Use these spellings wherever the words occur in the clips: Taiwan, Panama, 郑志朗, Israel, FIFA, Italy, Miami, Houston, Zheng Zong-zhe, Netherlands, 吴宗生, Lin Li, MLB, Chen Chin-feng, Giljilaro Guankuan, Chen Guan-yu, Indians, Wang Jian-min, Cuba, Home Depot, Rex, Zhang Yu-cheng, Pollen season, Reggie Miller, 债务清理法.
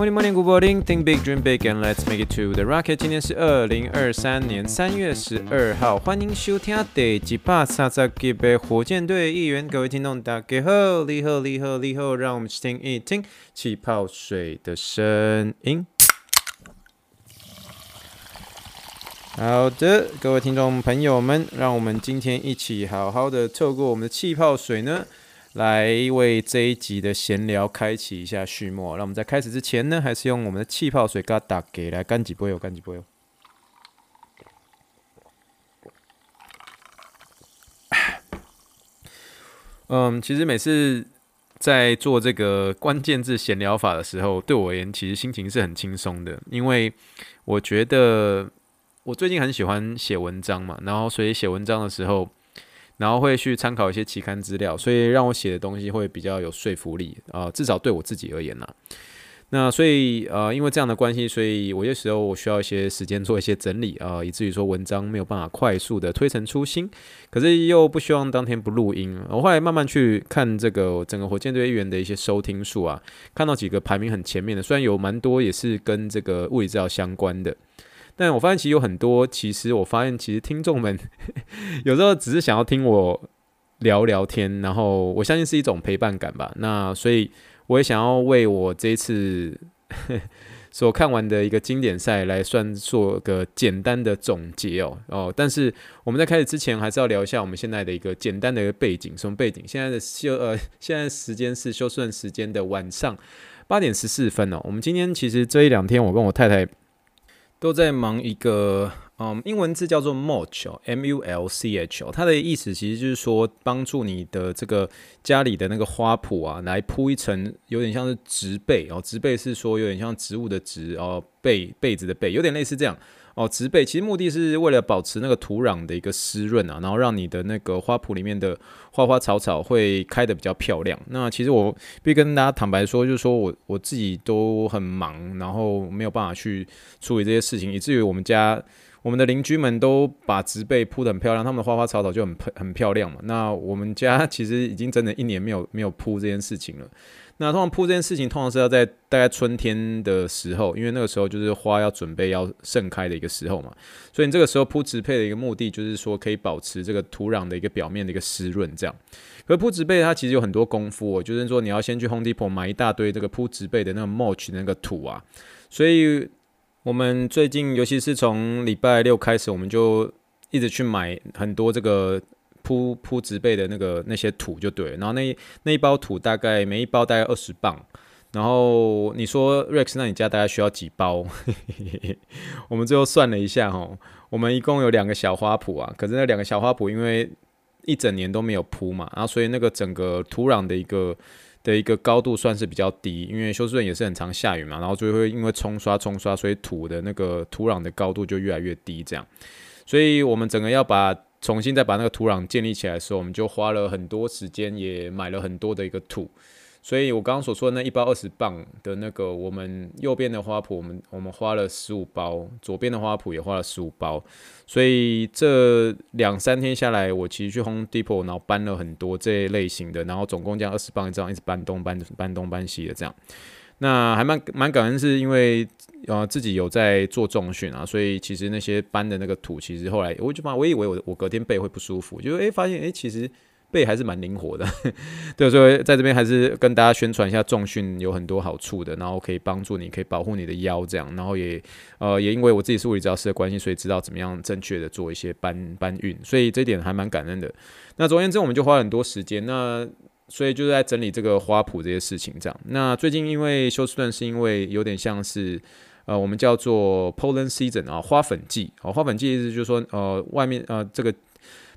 Morning, morning, good morning. Think big, dream big, and let's make it to the rocket. 今天是2023年3月12号，欢迎收听第130集的火箭队一员。各位听众大家好，你好你好你好，让我们去听一听气泡水的声音。好的，各位听众朋友们，让我们今天一起好好的透过我们的气泡水呢，来为这一集的闲聊开启一下序幕。那我们在开始之前呢，还是用我们的气泡水给它打给来干几杯哦，干几杯哦。其实每次在做这个关键字闲聊法的时候，对我而言其实心情是很轻松的，因为我觉得我最近很喜欢写文章嘛，然后所以写文章的时候，然后会去参考一些期刊资料，所以让我写的东西会比较有说服力，至少对我自己而言啦。那所以因为这样的关系，所以我有时候我需要一些时间做一些整理啊，以至于说文章没有办法快速的推陈出新，可是又不希望当天不录音。我后来慢慢去看这个整个火箭队一员的一些收听数啊，看到几个排名很前面的，虽然有蛮多也是跟这个物理治疗相关的。但我发现其实有很多，其实听众们有时候只是想要听我聊聊天，然后我相信是一种陪伴感吧。那所以我也想要为我这一次所看完的一个经典赛来算做个简单的总结哦。但是我们在开始之前，还是要聊一下我们现在的一个简单的一个背景。什么背景？现在时间是休斯顿时间的晚上8点14分哦。我们今天其实这一两天，我跟我太太都在忙一个英文字叫做 mulch，M-U-L-C-H， 它的意思其实就是说帮助你的这个家里的那个花圃啊，来铺一层有点像是植被哦，植被是说有点像植物的植哦，被子的被，有点类似这样哦。植被其实目的是为了保持那个土壤的一个湿润啊，然后让你的那个花圃里面的花花草草会开得比较漂亮。那其实我必须跟大家坦白说，就是说我自己都很忙，然后没有办法去处理这些事情，以至于我们的邻居们都把植被铺得很漂亮，他们的花花草草就很漂亮嘛。那我们家其实已经真的1年没有铺这件事情了。那通常铺这件事情，通常是要在大概春天的时候，因为那个时候就是花要准备要盛开的一个时候嘛。所以你这个时候铺植被的一个目的，就是说可以保持这个土壤的一个表面的一个湿润，这样。可是铺植被它其实有很多功夫哦，就是说你要先去 Home Depot 买一大堆这个铺植被的那个 mulch 那个土啊，所以我们最近，尤其是从礼拜6开始，我们就一直去买很多这个铺植被的那些土就对了。然后那一包土大概每一包大概20磅。然后你说 Rex， 那你家大概需要几包？我们最后算了一下哦，我们一共有2个小花圃啊，可是那2个小花圃因为一整年都没有铺嘛，然后所以那个整个土壤的一个高度算是比较低，因为休斯顿也是很常下雨嘛，然后就会因为冲刷，所以土壤的高度就越来越低这样。所以我们整个要重新再把那个土壤建立起来的时候，我们就花了很多时间，也买了很多的一个土。所以我刚刚所说的那一包20磅的那个，我们右边的花圃，我们花了15包，左边的花圃也花了15包。所以这2-3天下来，我其实去 Home Depot， 然后搬了很多这类型的，然后总共这样20磅一张，一直搬东搬西的这样。那还蛮感恩，是因为自己有在做重训啊，所以其实那些搬的那个土，其实后来我以为我隔天背会不舒服，就发现其实背还是蛮灵活的对，所以在这边还是跟大家宣传一下，重训有很多好处的，然后可以帮助你，可以保护你的腰这样，然后也因为我自己是物理治疗师的关系，所以知道怎么样正确的做一些搬运，所以这点还蛮感恩的。那昨天我们就花了很多时间，那所以就是在整理这个花圃这些事情这样。那最近因为休斯顿是因为有点像是我们叫做 Pollen season 啊，花粉季哦，花粉季意思就是说外面这个。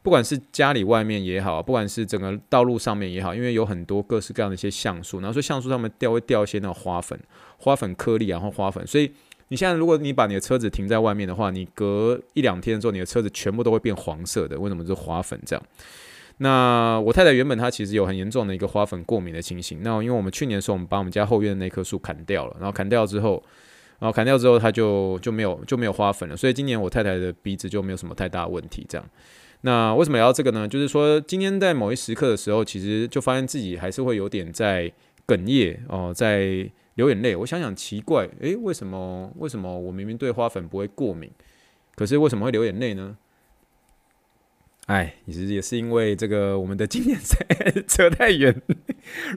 不管是家里外面也好，不管是整个道路上面也好，因为有很多各式各样的一些橡树，然后所以橡树上面会掉一些那种花粉颗粒，然后花粉。所以你现在如果你把你的车子停在外面的话，你隔1-2天之后，你的车子全部都会变黄色的。为什么？就是花粉这样。那我太太原本她其实有很严重的一个花粉过敏的情形，那因为我们去年的时候我们把我们家后院的那棵树砍掉了，然后砍掉之后它就没有花粉了，所以今年我太太的鼻子就没有什么太大问题这样。那为什么聊到这个呢？就是说今天在某一时刻的时候，其实就发现自己还是会有点在哽咽哦，在流眼泪。我想想奇怪，为什么我明明对花粉不会过敏，可是为什么会流眼泪呢？哎，也是因为这个我们的经验赛扯太远。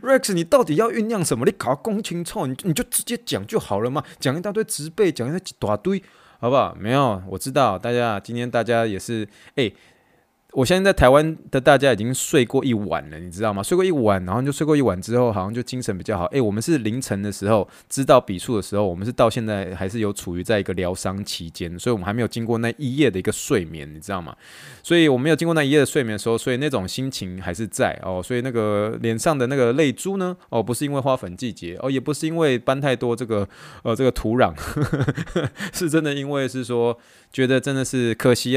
Rex， 你到底要酝酿什么？你搞公情臭，你就直接讲就好了嘛，讲一大堆植被，讲一大堆，好不好？没有，我知道今天大家也是我相信在台湾的大家已经睡过一晚了，你知道吗？睡过一晚之后，好像就精神比较好。我们是凌晨的时候知道比数的时候，我们是到现在还是有处于在一个疗伤期间，所以我们还没有经过那一夜的一个睡眠，你知道吗？所以我没有经过那一夜的睡眠的时候，所以那种心情还是在哦。所以那个脸上的那个泪珠呢，不是因为花粉季节也不是因为搬太多这个土壤，是真的因为是说觉得真的是可惜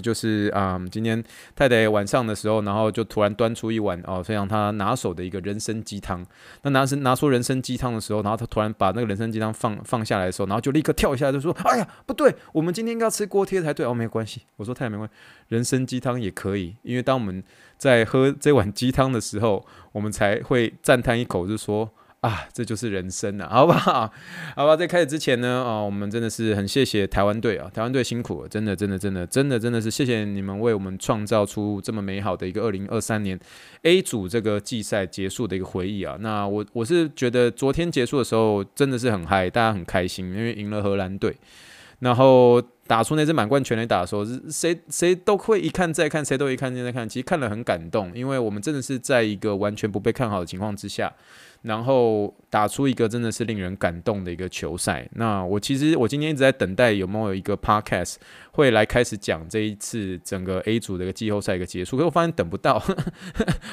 就是今天。太太晚上的时候，然后就突然端出一碗非常她拿手的一个人参鸡汤。那拿出人参鸡汤的时候，然后她突然把那个人参鸡汤放下来的时候，然后就立刻跳下来就说：“哎呀，不对，我们今天应该吃锅贴才对。”没关系，我说太太没关系，人参鸡汤也可以，因为当我们在喝这碗鸡汤的时候，我们才会赞叹一口，就说。啊，这就是人生啊，好不好？好吧，在开始之前呢，我们真的是很谢谢台湾队啊，台湾队辛苦了，真的是谢谢你们为我们创造出这么美好的一个2023年 A 组这个季赛结束的一个回忆啊。那我是觉得昨天结束的时候真的是很嗨，大家很开心，因为赢了荷兰队，然后。打出那支满贯全垒打的时候，谁都会一看再看，谁都一看再看。其实看了很感动，因为我们真的是在一个完全不被看好的情况之下，然后打出一个真的是令人感动的一个球赛。那我今天一直在等待有没有一个 podcast 会来开始讲这一次整个 A 组的一个季后赛一个结束，可是我发现等不到。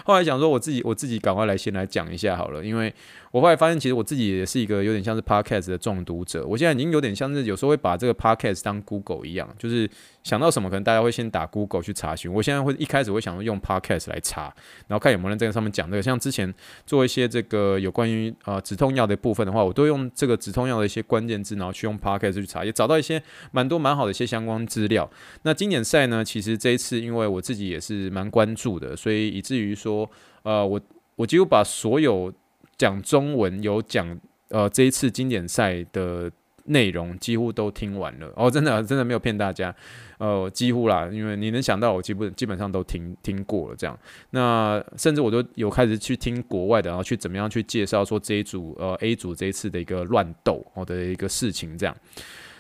后来想说我自己赶快先来讲一下好了，因为我后来发现其实我自己也是一个有点像是 podcast 的中毒者，我现在已经有点像是有时候会把这个 podcast 当 Google。一样，就是想到什么可能大家会先打 Google 去查询。我现在一开始会想用 Podcast 来查，然后看有没有人在上面讲这个。像之前做一些这个有关于止痛药的部分的话，我都用这个止痛药的一些关键字，然后去用 Podcast 去查，也找到一些蛮好的一些相关资料。那经典赛呢，其实这一次因为我自己也是蛮关注的，所以以至于说我几乎把所有讲中文有讲这一次经典赛的。内容几乎都听完了真的没有骗大家，几乎啦，因为你能想到我基本上都听过了这样。那甚至我都有开始去听国外的，然后去怎么样去介绍说这一组A 组这一次的一个乱斗的一个事情这样。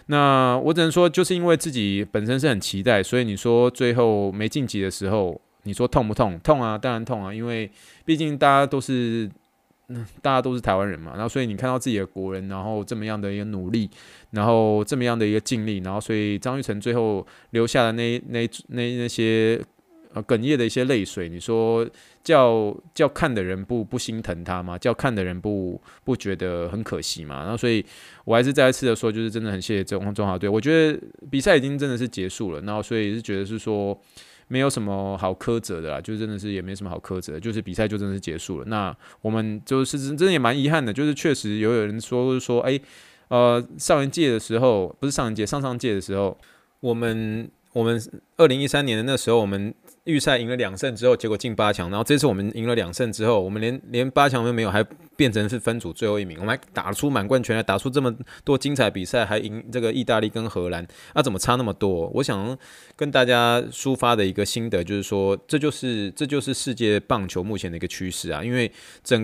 那我只能说，就是因为自己本身是很期待，所以你说最后没晋级的时候，你说痛不痛？痛啊，当然痛啊，因为毕竟大家都是台湾人嘛，然后所以你看到自己的国人，然后这么样的一个努力，然后这么样的一个尽力，然后所以张育成最后留下的那些哽咽的一些泪水，你说叫看的人不心疼他吗？叫看的人不觉得很可惜吗？然后所以我还是再一次的说，就是真的很谢谢中华队，我觉得比赛已经真的是结束了，然后所以是觉得是说。没有什么好苛责的啦，就真的是也没什么好苛责的，就是比赛就真的是结束了。那我们就是真的也蛮遗憾的，就是确实有人说，上上届的时候，我们2013年的那时候，我们预赛赢了2胜之后，结果进8强，然后这次我们赢了2胜之后，我们连8强都没有，还变成是分组最后一名，我们还打出满贯全垒打，打出这么多精彩比赛，还赢这个意大利跟荷兰，怎么差那么多？我想跟大家抒发的一个心得就是说，这就是世界棒球目前的一个趋势啊，因为整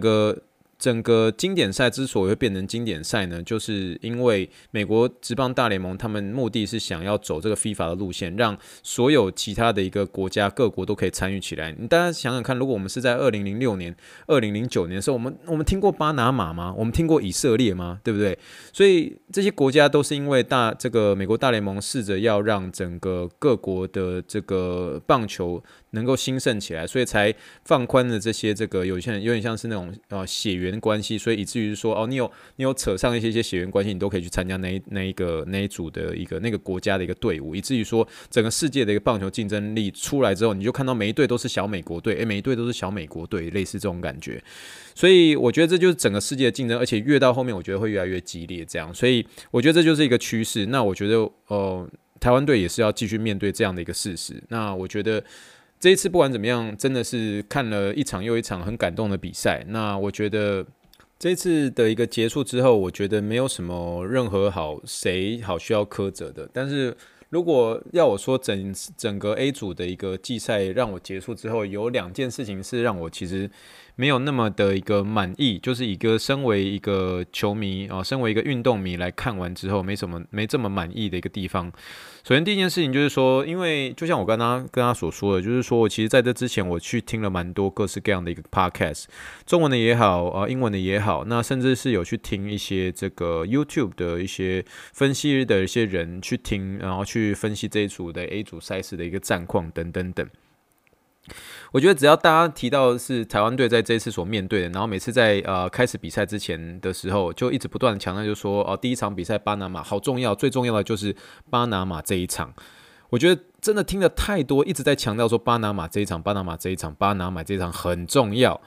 个经典赛之所以会变成经典赛呢，就是因为美国职棒大联盟他们目的是想要走这个 FIFA 的路线，让所有其他的一个国家各国都可以参与起来。你大家想想看，如果我们是在2006年、2009年的时候，我们听过巴拿马吗？我们听过以色列吗？对不对？所以这些国家都是因为这个美国大联盟试着要让整个各国的这个棒球能够兴盛起来，所以才放宽了这些这个有些人有点像是那种血缘关系，所以以至于说你有扯上一些血缘关系，你都可以去参加那一组的一个那个国家的一个队伍，以至于说整个世界的一个棒球竞争力出来之后，你就看到每一队都是小美国队，每一队都是小美国队，类似这种感觉。所以我觉得这就是整个世界的竞争，而且越到后面我觉得会越来越激烈这样，所以我觉得这就是一个趋势。那我觉得台湾队也是要继续面对这样的一个事实。那我觉得这一次不管怎么样，真的是看了一场又一场很感动的比赛。那我觉得这一次的一个结束之后，我觉得没有什么任何谁需要苛责的。但是如果要我说整个 A 组的一个季赛让我结束之后，有两件事情是让我其实没有那么的一个满意，就是一个身为一个球迷身为一个运动迷来看完之后没这么满意的一个地方。首先第一件事情就是说，因为就像我跟他所说的，就是说我其实在这之前我去听了蛮多各式各样的一个 podcast， 中文的也好英文的也好，那甚至是有去听一些这个 YouTube 的一些分析的一些人去听，然后去分析这一组的 A 组赛事的一个战况等等等。我觉得只要大家提到的是台湾队在这一次所面对的，然后每次在开始比赛之前的时候就一直不断强调，就说第一场比赛巴拿马好重要，最重要的就是巴拿马这一场。我觉得真的听了太多，一直在强调说巴拿马这一场，巴拿马这一场，巴拿马这一场很重要。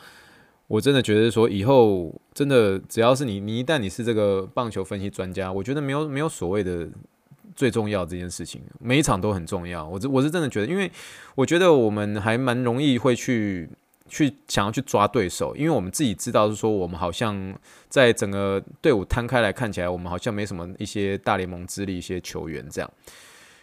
我真的觉得说以后真的只要是你一旦你是这个棒球分析专家，我觉得没有所谓的最重要这件事情，每一场都很重要。我是真的觉得，因为我觉得我们还蛮容易会去想要去抓对手，因为我们自己知道是说我们好像在整个队伍摊开来看起来，我们好像没什么一些大联盟资历一些球员这样。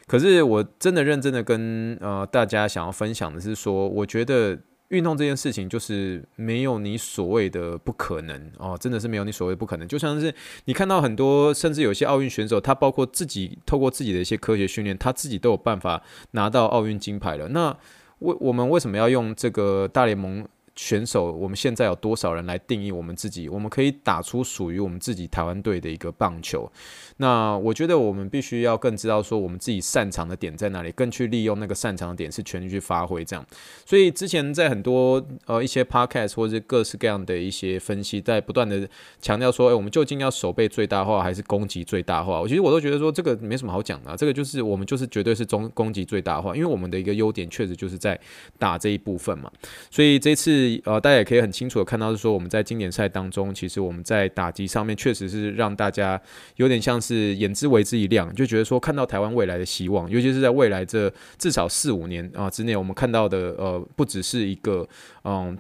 可是我真的认真的跟大家想要分享的是说，我觉得运动这件事情就是没有你所谓的不可能真的是没有你所谓的不可能。就像是你看到很多甚至有些奥运选手，他包括自己透过自己的一些科学训练，他自己都有办法拿到奥运金牌了。那我们为什么要用这个大联盟选手，我们现在有多少人来定义我们自己？我们可以打出属于我们自己台湾队的一个棒球。那我觉得我们必须要更知道说我们自己擅长的点在哪里，更去利用那个擅长的点是全力去发挥这样。所以之前在很多一些 podcast 或者各式各样的一些分析，在不断的强调说我们究竟要守备最大化还是攻击最大化，其实我都觉得说这个没什么好讲的这个就是我们绝对是攻击最大化，因为我们的一个优点确实就是在打这一部分嘛。所以这次大家也可以很清楚的看到是说，我们在经典赛当中，其实我们在打击上面确实是让大家有点像是眼之为之一亮，就觉得说看到台湾未来的希望，尤其是在未来这至少4-5年之内，我们看到的不只是一个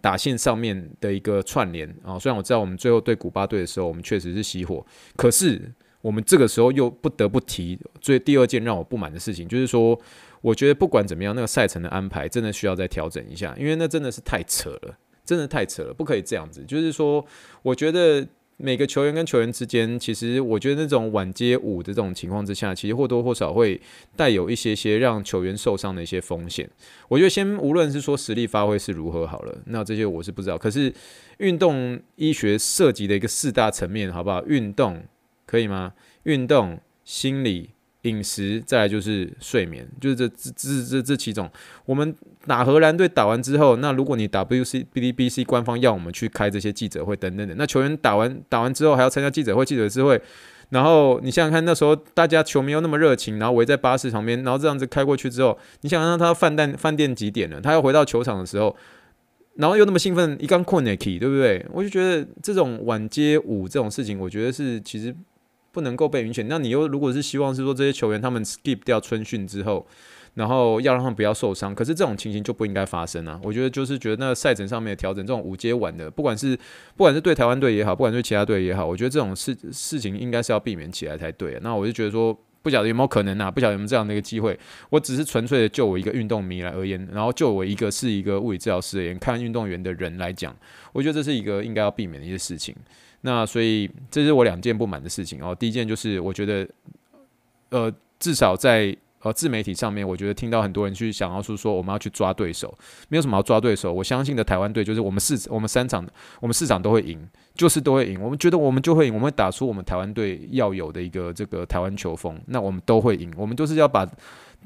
打线上面的一个串联虽然我知道我们最后对古巴队的时候我们确实是熄火，可是我们这个时候又不得不提第二件让我不满的事情，就是说我觉得不管怎么样，那个赛程的安排真的需要再调整一下，因为那真的是太扯了，真的太扯了，不可以这样子。就是说，我觉得每个球员跟球员之间，其实我觉得那种晚接舞的这种情况之下，其实或多或少会带有一些让球员受伤的一些风险。我觉得先无论是说实力发挥是如何好了，那这些我是不知道。可是运动医学涉及的一个4大层面，好不好？运动可以吗？运动、心理、饮食，再来就是睡眠，就是这几种。我们打荷兰队打完之后，那如果你 WBC 官方要我们去开这些记者会等等的，那球员打完之后还要参加记者会，然后你想想看，那时候大家球迷又那么热情，然后围在巴士旁边，然后这样子开过去之后，你想想看他饭店几点了，他要回到球场的时候，然后又那么兴奋，一刚困也起，对不对？我就觉得这种晚接舞这种事情，我觉得是其实不能够被允许。那你又如果是希望是说这些球员他们 skip 掉春训之后，然后要让他们不要受伤，可是这种情形就不应该发生啊！我觉得就是觉得那赛程上面的调整，这种无接晚的，不管是对台湾队也好，不管是对其他队也好，我觉得这种事情应该是要避免起来才对。那我就觉得说，不晓得有没有可能啊？不晓得有没有这样的一个机会？我只是纯粹的就我一个运动迷来而言，然后就我一个是一个物理治疗师而言，看运动员的人来讲，我觉得这是一个应该要避免的一些事情。那所以这是我2件不满的事情第一件就是我觉得至少在自媒体上面，我觉得听到很多人去想要说我们要去抓对手，没有什么要抓对手。我相信的台湾队就是我们四场都会赢，就是都会赢。我们觉得我们就会赢，我们会打出我们台湾队要有的一个这个台湾球风，那我们都会赢。我们就是要把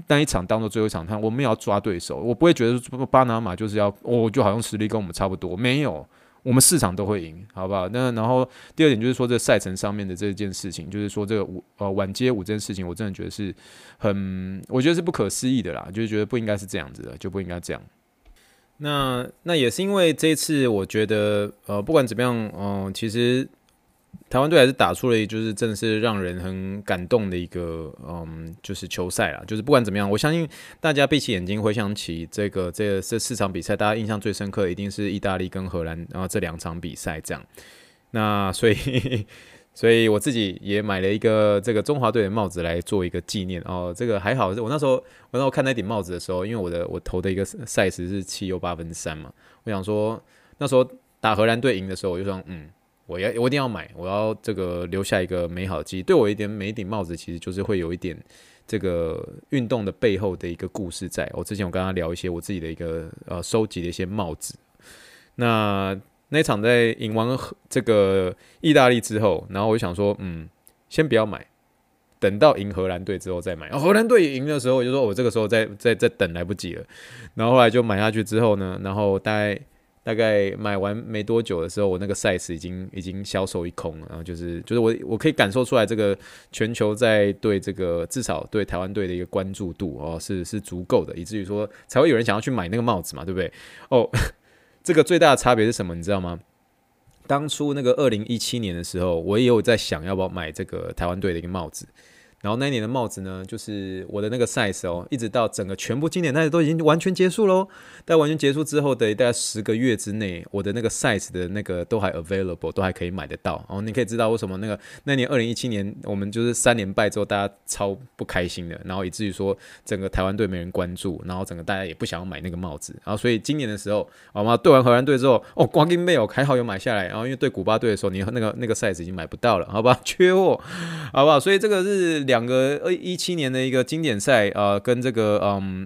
那一场当做最后一场看，我们也要抓对手。我不会觉得巴拿马就是要就好像实力跟我们差不多，没有。我们市场都会赢，好不好？那然后第二点就是说，这赛程上面的这件事情，就是说这个晚街舞这件事情，我真的觉得是很，我觉得是不可思议的啦，就是觉得不应该是这样子的，就不应该这样。那也是因为这一次，我觉得不管怎么样，其实台湾队还是打出了，就是真的是让人很感动的一个就是球赛啦。就是不管怎么样，我相信大家闭起眼睛回想起这四场比赛，大家印象最深刻的一定是意大利跟荷兰这两场比赛这样。那所以我自己也买了一个这个中华队的帽子来做一个纪念这个还好，我那时候看那顶帽子的时候，因为我投的一个size是7 8/3嘛，我想说那时候打荷兰队赢的时候，我就说我一定要买，我要这个留下一个美好的记忆。对我一点，每一顶帽子其实就是会有一点这个运动的背后的一个故事在。我之前有跟他聊一些我自己的一个收集的一些帽子。那一场在赢完这个意大利之后，然后我就想说，先不要买，等到赢荷兰队之后再买。荷兰队赢的时候，我就说我这个时候再等来不及了。然后后来就买下去之后呢，然后大概买完没多久的时候，我那个 size 已经销售一空了。然后就是我可以感受出来，这个全球在对这个至少对台湾队的一个关注度是足够的，以至于说才会有人想要去买那个帽子嘛，对不对？这个最大的差别是什么，你知道吗？当初那个2017年的时候，我也有在想要不要买这个台湾队的一个帽子。然后那一年的帽子呢，就是我的那个 size 一直到整个全部经典赛都已经完全结束咯。但完全结束之后的大概10个月之内，我的那个 size 的那个都还 available， 都还可以买得到。你可以知道为什么那年2017年我们就是3连败之后，大家超不开心的，然后以至于说整个台湾队没人关注，然后整个大家也不想要买那个帽子。然后所以今年的时候，我们对完荷兰队之后，光金没有，还好有买下来。然后因为对古巴队的时候，你那个 size 已经买不到了，好吧，缺货，好不好？所以这个是两个2017年的一个经典赛跟这个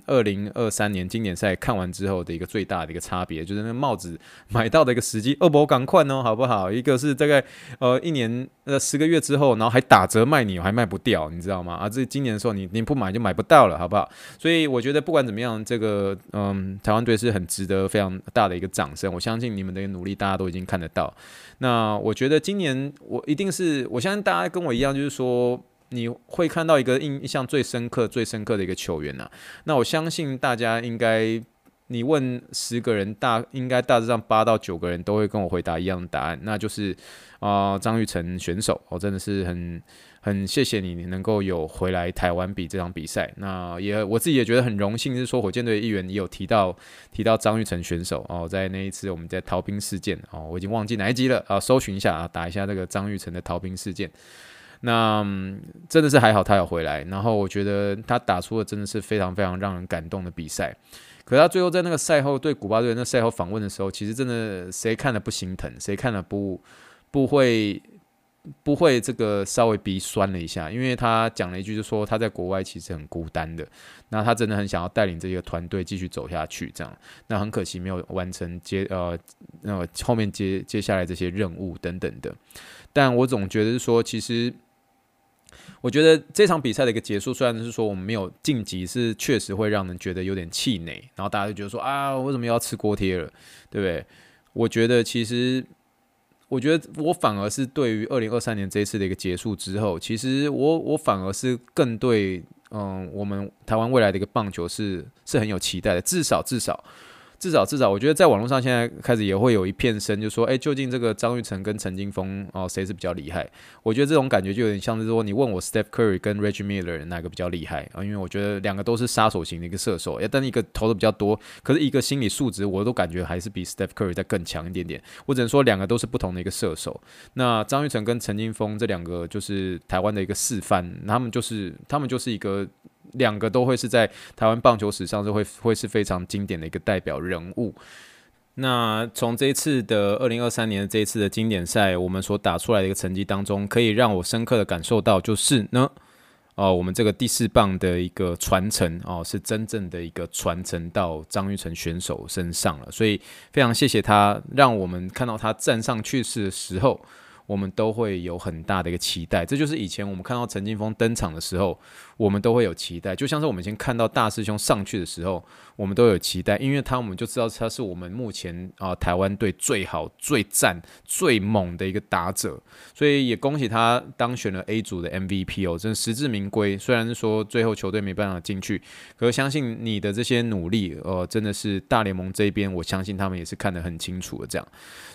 2023年经典赛看完之后的一个最大的一个差别，就是那个帽子买到的一个时机，不赶快好不好？一个是大概一年10个月之后，然后还打折卖你，还卖不掉，你知道吗？这今年的时候你不买就买不到了，好不好？所以我觉得不管怎么样，这个台湾队是很值得非常大的一个掌声。我相信你们的一个努力，大家都已经看得到。那我觉得今年我相信大家跟我一样，就是说，你会看到一个印象最深刻的一个球员啊。那我相信大家应该，你问10个人，应该大致上8到9个人都会跟我回答一样的答案，那就是张育成选手。真的是很谢谢你能够有回来台湾比这场比赛。那我自己也觉得很荣幸，是说火箭队的议员也有提到张育成选手在那一次我们在逃兵事件我已经忘记哪一集了搜寻一下打一下这个张育成的逃兵事件。那真的是还好他有回来，然后我觉得他打出了真的是非常非常让人感动的比赛。可是他最后在那个赛后对古巴队那赛后访问的时候，其实真的谁看了不心疼，谁看了不会这个稍微鼻酸了一下，因为他讲了一句，就说他在国外其实很孤单的，那他真的很想要带领这个团队继续走下去，这样。那很可惜没有完成后面接下来这些任务等等的。但我总觉得是说，其实我觉得这场比赛的一个结束，虽然是说我们没有晋级，是确实会让人觉得有点气馁，然后大家就觉得说为什么要吃锅贴了，对不对？我觉得我反而是对于2023年这一次的一个结束之后，其实我反而是更对我们台湾未来的一个棒球是很有期待的，至少，我觉得在网络上现在开始也会有一片声，就说，究竟这个张育成跟陈金峰谁是比较厉害？我觉得这种感觉就有点像是说，你问我 Steph Curry 跟 Reggie Miller 哪个比较厉害因为我觉得两个都是杀手型的一个射手，但一个投的比较多，可是一个心理素质我都感觉还是比 Steph Curry 再更强一点点。我只能说两个都是不同的一个射手。那张育成跟陈金峰这两个就是台湾的一个示范，他们就是一个。两个都会是在台湾棒球史上会是非常经典的一个代表人物。那从这一次的2023年的这一次的经典赛，我们所打出来的一个成绩当中，可以让我深刻的感受到，就是呢我们这个第四棒的一个传承是真正的一个传承到张育成选手身上了，所以非常谢谢他，让我们看到他站上去世的时候，我们都会有很大的一个期待。这就是以前我们看到陈金锋登场的时候，我们都会有期待，就像是我们先看到大师兄上去的时候，我们都有期待，因为我们就知道他是我们目前台湾队最好最赞最猛的一个打者，所以也恭喜他当选了 A 组的 MVP 真的实至名归。虽然是说最后球队没办法进去，可是相信你的这些努力真的是大联盟这边我相信他们也是看得很清楚的这样。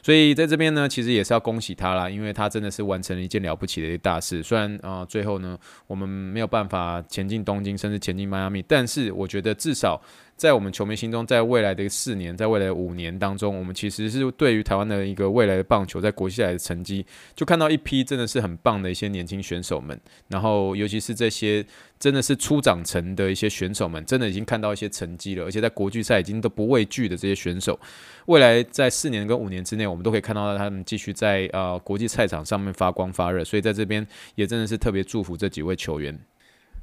所以在这边呢，其实也是要恭喜他啦，因为他真的是完成了一件了不起的大事。虽然最后呢我们没有办法前进东京甚至前进迈阿密，但是我觉得至少在我们球迷心中，在未来的4年，在未来的5年当中，我们其实是对于台湾的一个未来的棒球在国际赛的成绩，就看到一批真的是很棒的一些年轻选手们，然后尤其是这些真的是初长成的一些选手们，真的已经看到一些成绩了，而且在国际赛已经都不畏惧的这些选手，未来在4年跟5年之内，我们都可以看到他们继续在国际赛场上面发光发热，所以在这边也真的是特别祝福这几位球员。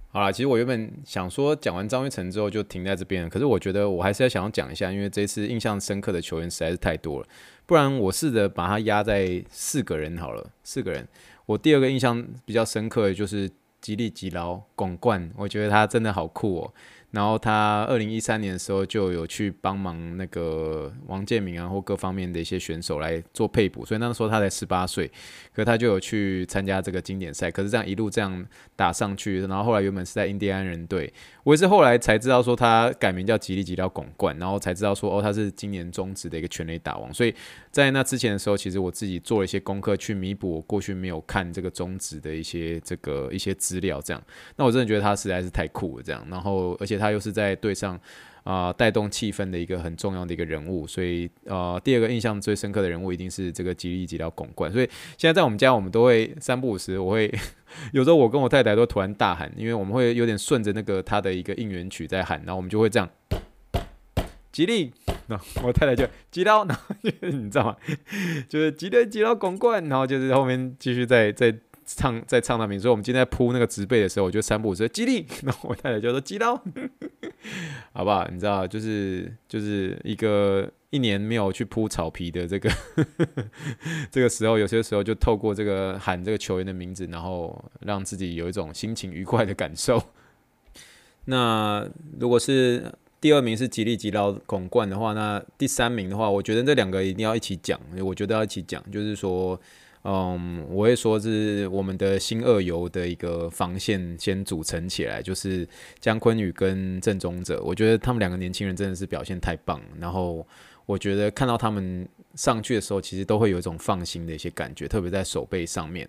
好啦，其实我原本想说讲完张育成之后就停在这边了，可是我觉得我还是要想要讲一下，因为这次印象深刻的球员实在是太多了，不然我试着把它压在4个人好了，4个人。我第二个印象比较深刻的就是吉力吉劳广冠，我觉得他真的好酷然后他2013年的时候就有去帮忙那个王建民或各方面的一些选手来做配补，所以那时候他才18岁，可是他就有去参加这个经典赛，可是这样一路这样打上去，然后后来原本是在印第安人队，我也是后来才知道说他改名叫吉力吉劳广冠，然后才知道说他是今年中职的一个全垒打王，所以在那之前的时候，其实我自己做了一些功课去弥补我过去没有看这个中职的一些资料这样。那我真的觉得他实在是太酷了这样，然后而且他又是在队上带动气氛的一个很重要的一个人物，所以第二个印象最深刻的人物一定是这个吉力吉劳广冠。所以现在在我们家，我们都会3不5时，我会有时候我跟我太太都突然大喊，因为我们会有点顺着那个他的一个应援曲在喊，然后我们就会这样吉力，然后我太太就吉劳，然后你知道吗？就是吉力吉劳广冠，然后就是后面继续再唱那名，所以我们今天在铺那个植被的时候，我就3不5时吉力，然后我太太就说吉劳，好不好？你知道，就是一个1年没有去铺草皮的这个这个时候，有些时候就透过这个喊这个球员的名字，然后让自己有一种心情愉快的感受。那如果是第2名是吉力吉劳广冠的话，那第3名的话，我觉得这2个一定要一起讲，我觉得要一起讲，就是说。我会说是我们的新二游的一个防线先组成起来，就是江坤宇跟郑宗哲，我觉得他们2个年轻人真的是表现太棒了，然后我觉得看到他们上去的时候，其实都会有一种放心的一些感觉，特别在守备上面。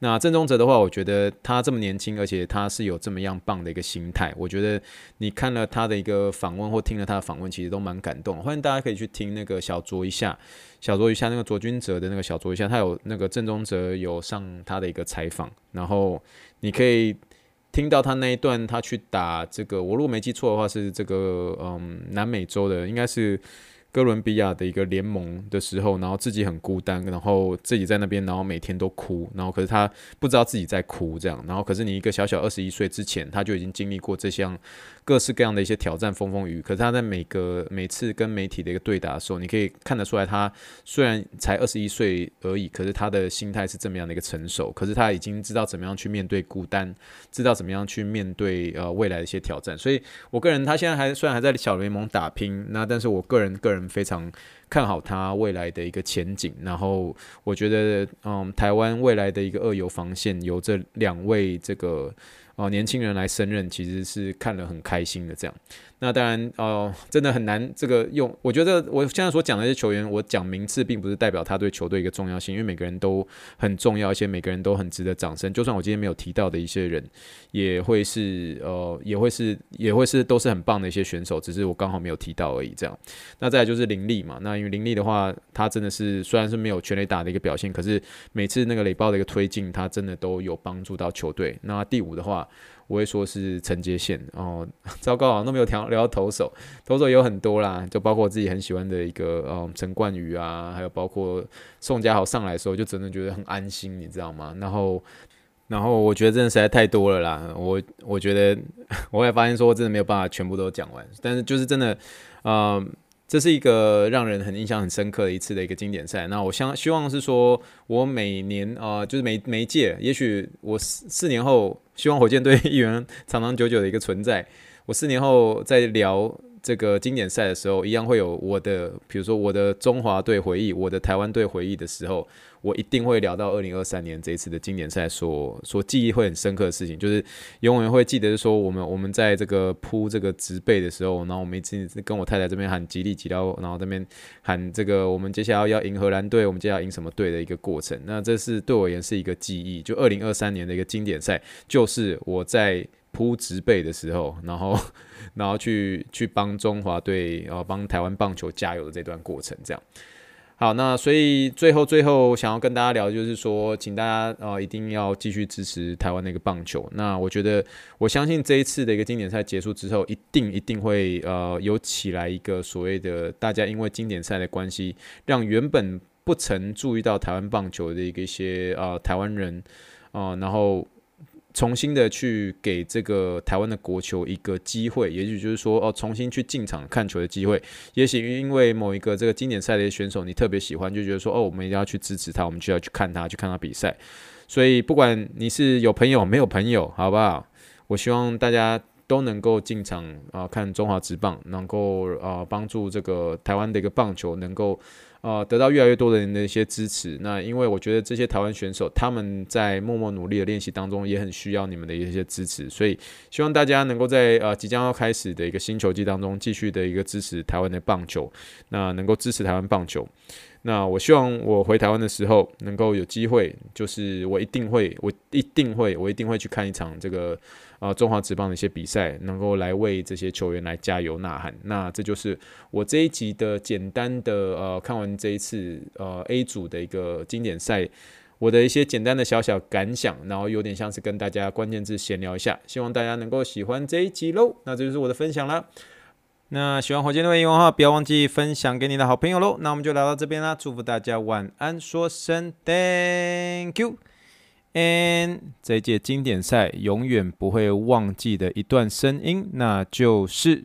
那郑宗哲的话，我觉得他这么年轻，而且他是有这么样棒的一个心态，我觉得你看了他的一个访问或听了他的访问，其实都蛮感动的。欢迎大家可以去听那个小酌一下那个卓君哲的那个小酌一下，他有那个郑宗哲有上他的一个采访，然后你可以听到他那一段，他去打这个，我如果没记错的话是这个南美洲的，应该是哥伦比亚的一个联盟的时候，然后自己很孤单，然后自己在那边，然后每天都哭，然后可是他不知道自己在哭这样，然后可是你一个小小21岁之前，他就已经经历过这项各式各样的一些挑战风风雨雨，可是他在每次跟媒体的一个对打的时候，你可以看得出来，他虽然才21岁而已，可是他的心态是这么样的一个成熟，可是他已经知道怎么样去面对孤单，知道怎么样去面对未来的一些挑战，所以我个人他现在虽然还在小联盟打拼，那但是我个人非常看好他未来的一个前景，然后我觉得台湾未来的一个二游防线由这2位这个年轻人来胜任，其实是看了很开心的这样。那当然真的很难这个用，我觉得我现在所讲的这些球员，我讲名次并不是代表他对球队一个重要性，因为每个人都很重要，而且每个人都很值得掌声，就算我今天没有提到的一些人也会是都是很棒的一些选手，只是我刚好没有提到而已这样。那再来就是林立嘛，那因为林立的话，他真的是虽然是没有全垒打的一个表现，可是每次那个垒包的一个推进，他真的都有帮助到球队。那第5的话，我会说是陈杰宪糟糕啊，都没有聊到投手有很多啦，就包括我自己很喜欢的一个陈冠宇啊，还有包括宋家豪上来的时候，就真的觉得很安心，你知道吗？然后然后我觉得真的实在太多了啦，我觉得我也发现说真的没有办法全部都讲完，但是就是真的，这是一个让人很印象很深刻的一次的一个经典赛。那我希望是说我每年就是每一届，也许我4年后，希望火箭队一员长长久久的一个存在，我4年后在聊这个经典赛的时候，一样会有我的，比如说我的中华队回忆，我的台湾队回忆的时候，我一定会聊到2023年这一次的经典赛所记忆会很深刻的事情，就是永远会记得说我们在这个铺这个植被的时候，然后我们一直跟我太太这边喊吉利吉到，然后这边喊这个我们接下来要赢荷兰队，我们接下来要赢什么队的一个过程。那这是对我而言是一个记忆，就2023年的一个经典赛，就是我在铺植被的时候，然后去帮中华队，然后帮台湾棒球加油的这段过程，这样。好，那所以最后想要跟大家聊，就是说，请大家一定要继续支持台湾的一个棒球。那我觉得，我相信这一次的一个经典赛结束之后，一定会有起来一个所谓的大家因为经典赛的关系，让原本不曾注意到台湾棒球的一些台湾人然后重新的去给这个台湾的国球一个机会，也许就是说重新去进场看球的机会，也许因为某一个这个经典赛的选手你特别喜欢，就觉得说我们一定要去支持他，我们就要去看他比赛。所以不管你是有朋友没有朋友，好不好，我希望大家都能够进场看中华职棒，能够帮助这个台湾的一个棒球能够得到越来越多的人的一些支持。那因为我觉得这些台湾选手他们在默默努力的练习当中，也很需要你们的一些支持，所以希望大家能够在即将要开始的一个新球季当中，继续的一个支持台湾的棒球，那能够支持台湾棒球。那我希望我回台湾的时候能够有机会，就是我一定会去看一场这个中华职棒的一些比赛，能够来为这些球员来加油呐喊。那这就是我这一集的简单的看完这一次A 组的一个经典赛，我的一些简单的小感想，然后有点像是跟大家关键字闲聊一下，希望大家能够喜欢这一集喽。那这就是我的分享啦。那喜欢火箭队的话，不要忘记分享给你的好朋友喽。那我们就聊到这边啦，祝福大家晚安，说声 Thank you。And 这一届经典赛永远不会忘记的一段声音，那就是。